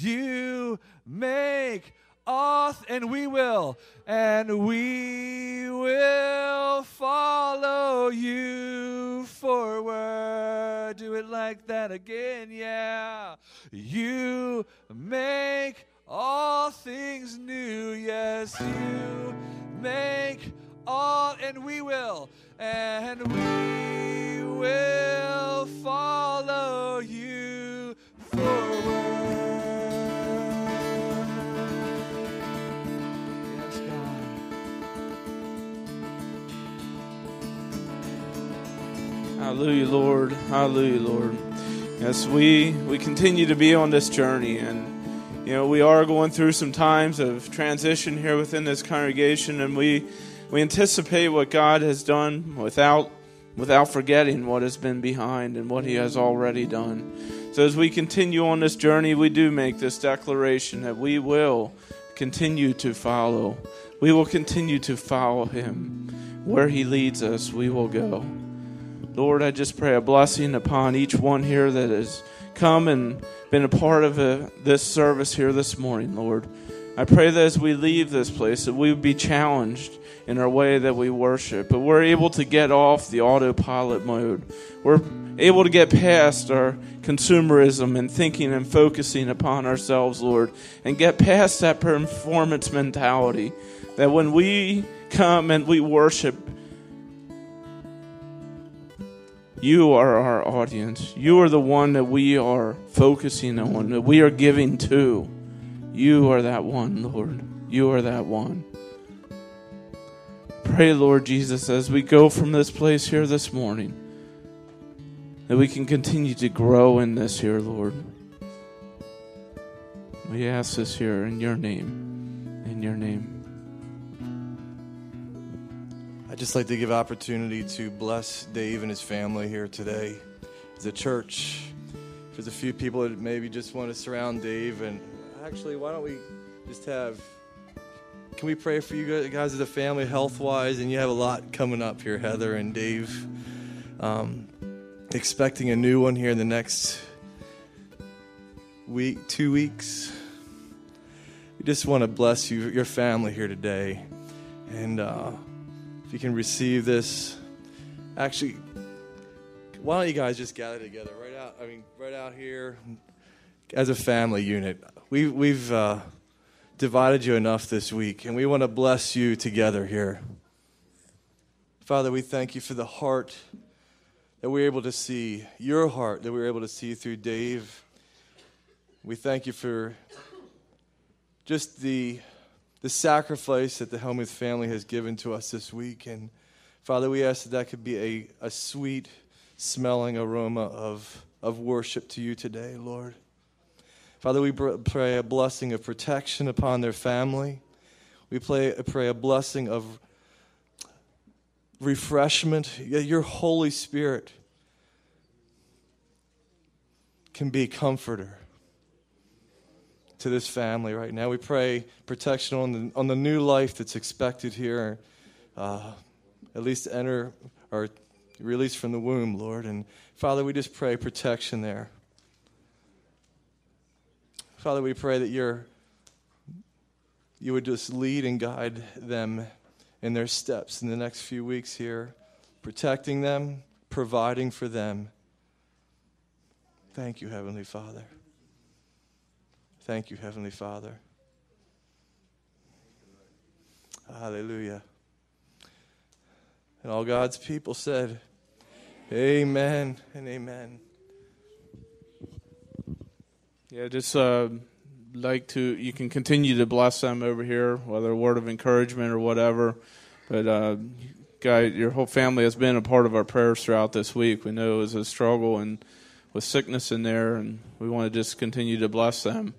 You make all and we will, and we will follow you forward. Do it like that again, yeah. You make all things new, yes, you make all, and we will, and we will follow you forward. Hallelujah, Lord. Hallelujah, Lord. Yes, we, we continue to be on this journey. And, you know, we are going through some times of transition here within this congregation. And we, we anticipate what God has done without, without forgetting what has been behind and what He has already done. So as we continue on this journey, we do make this declaration that we will continue to follow. We will continue to follow Him. Where He leads us, we will go. Lord, I just pray a blessing upon each one here that has come and been a part of a, this service here this morning, Lord. I pray that as we leave this place that we would be challenged in our way that we worship, but we're able to get off the autopilot mode. We're able to get past our consumerism and thinking and focusing upon ourselves, Lord, and get past that performance mentality that when we come and we worship, You are our audience. You are the one that we are focusing on, that we are giving to. You are that one, Lord. You are that one. Pray, Lord Jesus, as we go from this place here this morning, that we can continue to grow in this here, Lord. We ask this here in Your name. In Your name. I'd just like to give opportunity to bless Dave and his family here today as a church. If there's a few people that maybe just want to surround Dave, and actually, why don't we just have, can we pray for you guys as a family health-wise? And you have a lot coming up here, Heather and Dave. Um, expecting a new one here in the next week, two weeks. We just want to bless you, your family here today. And, uh, you can receive this. Actually, why don't you guys just gather together right out? I mean, right out here as a family unit. We, we've uh, divided you enough this week, and we want to bless you together here. Father, we thank you for the heart that we're able to see, your heart that we're able to see through Dave. We thank you for just the, the sacrifice that the Hellmuth family has given to us this week. And Father, we ask that that could be a, a sweet-smelling aroma of, of worship to you today, Lord. Father, we pray a blessing of protection upon their family. We pray, pray a blessing of refreshment. Your Holy Spirit can be a comforter to this family right now. We pray protection on the, on the new life that's expected here, uh, at least enter or release from the womb, Lord. And Father, we just pray protection there. Father, we pray that you're, you would just lead and guide them in their steps in the next few weeks here, protecting them, providing for them. Thank you, Heavenly Father. Thank you, Heavenly Father. Hallelujah. And all God's people said, amen, amen and amen. Yeah, just uh, like to, you can continue to bless them over here, whether a word of encouragement or whatever. But, uh, guys, your whole family has been a part of our prayers throughout this week. We know it was a struggle and with sickness in there, and we want to just continue to bless them.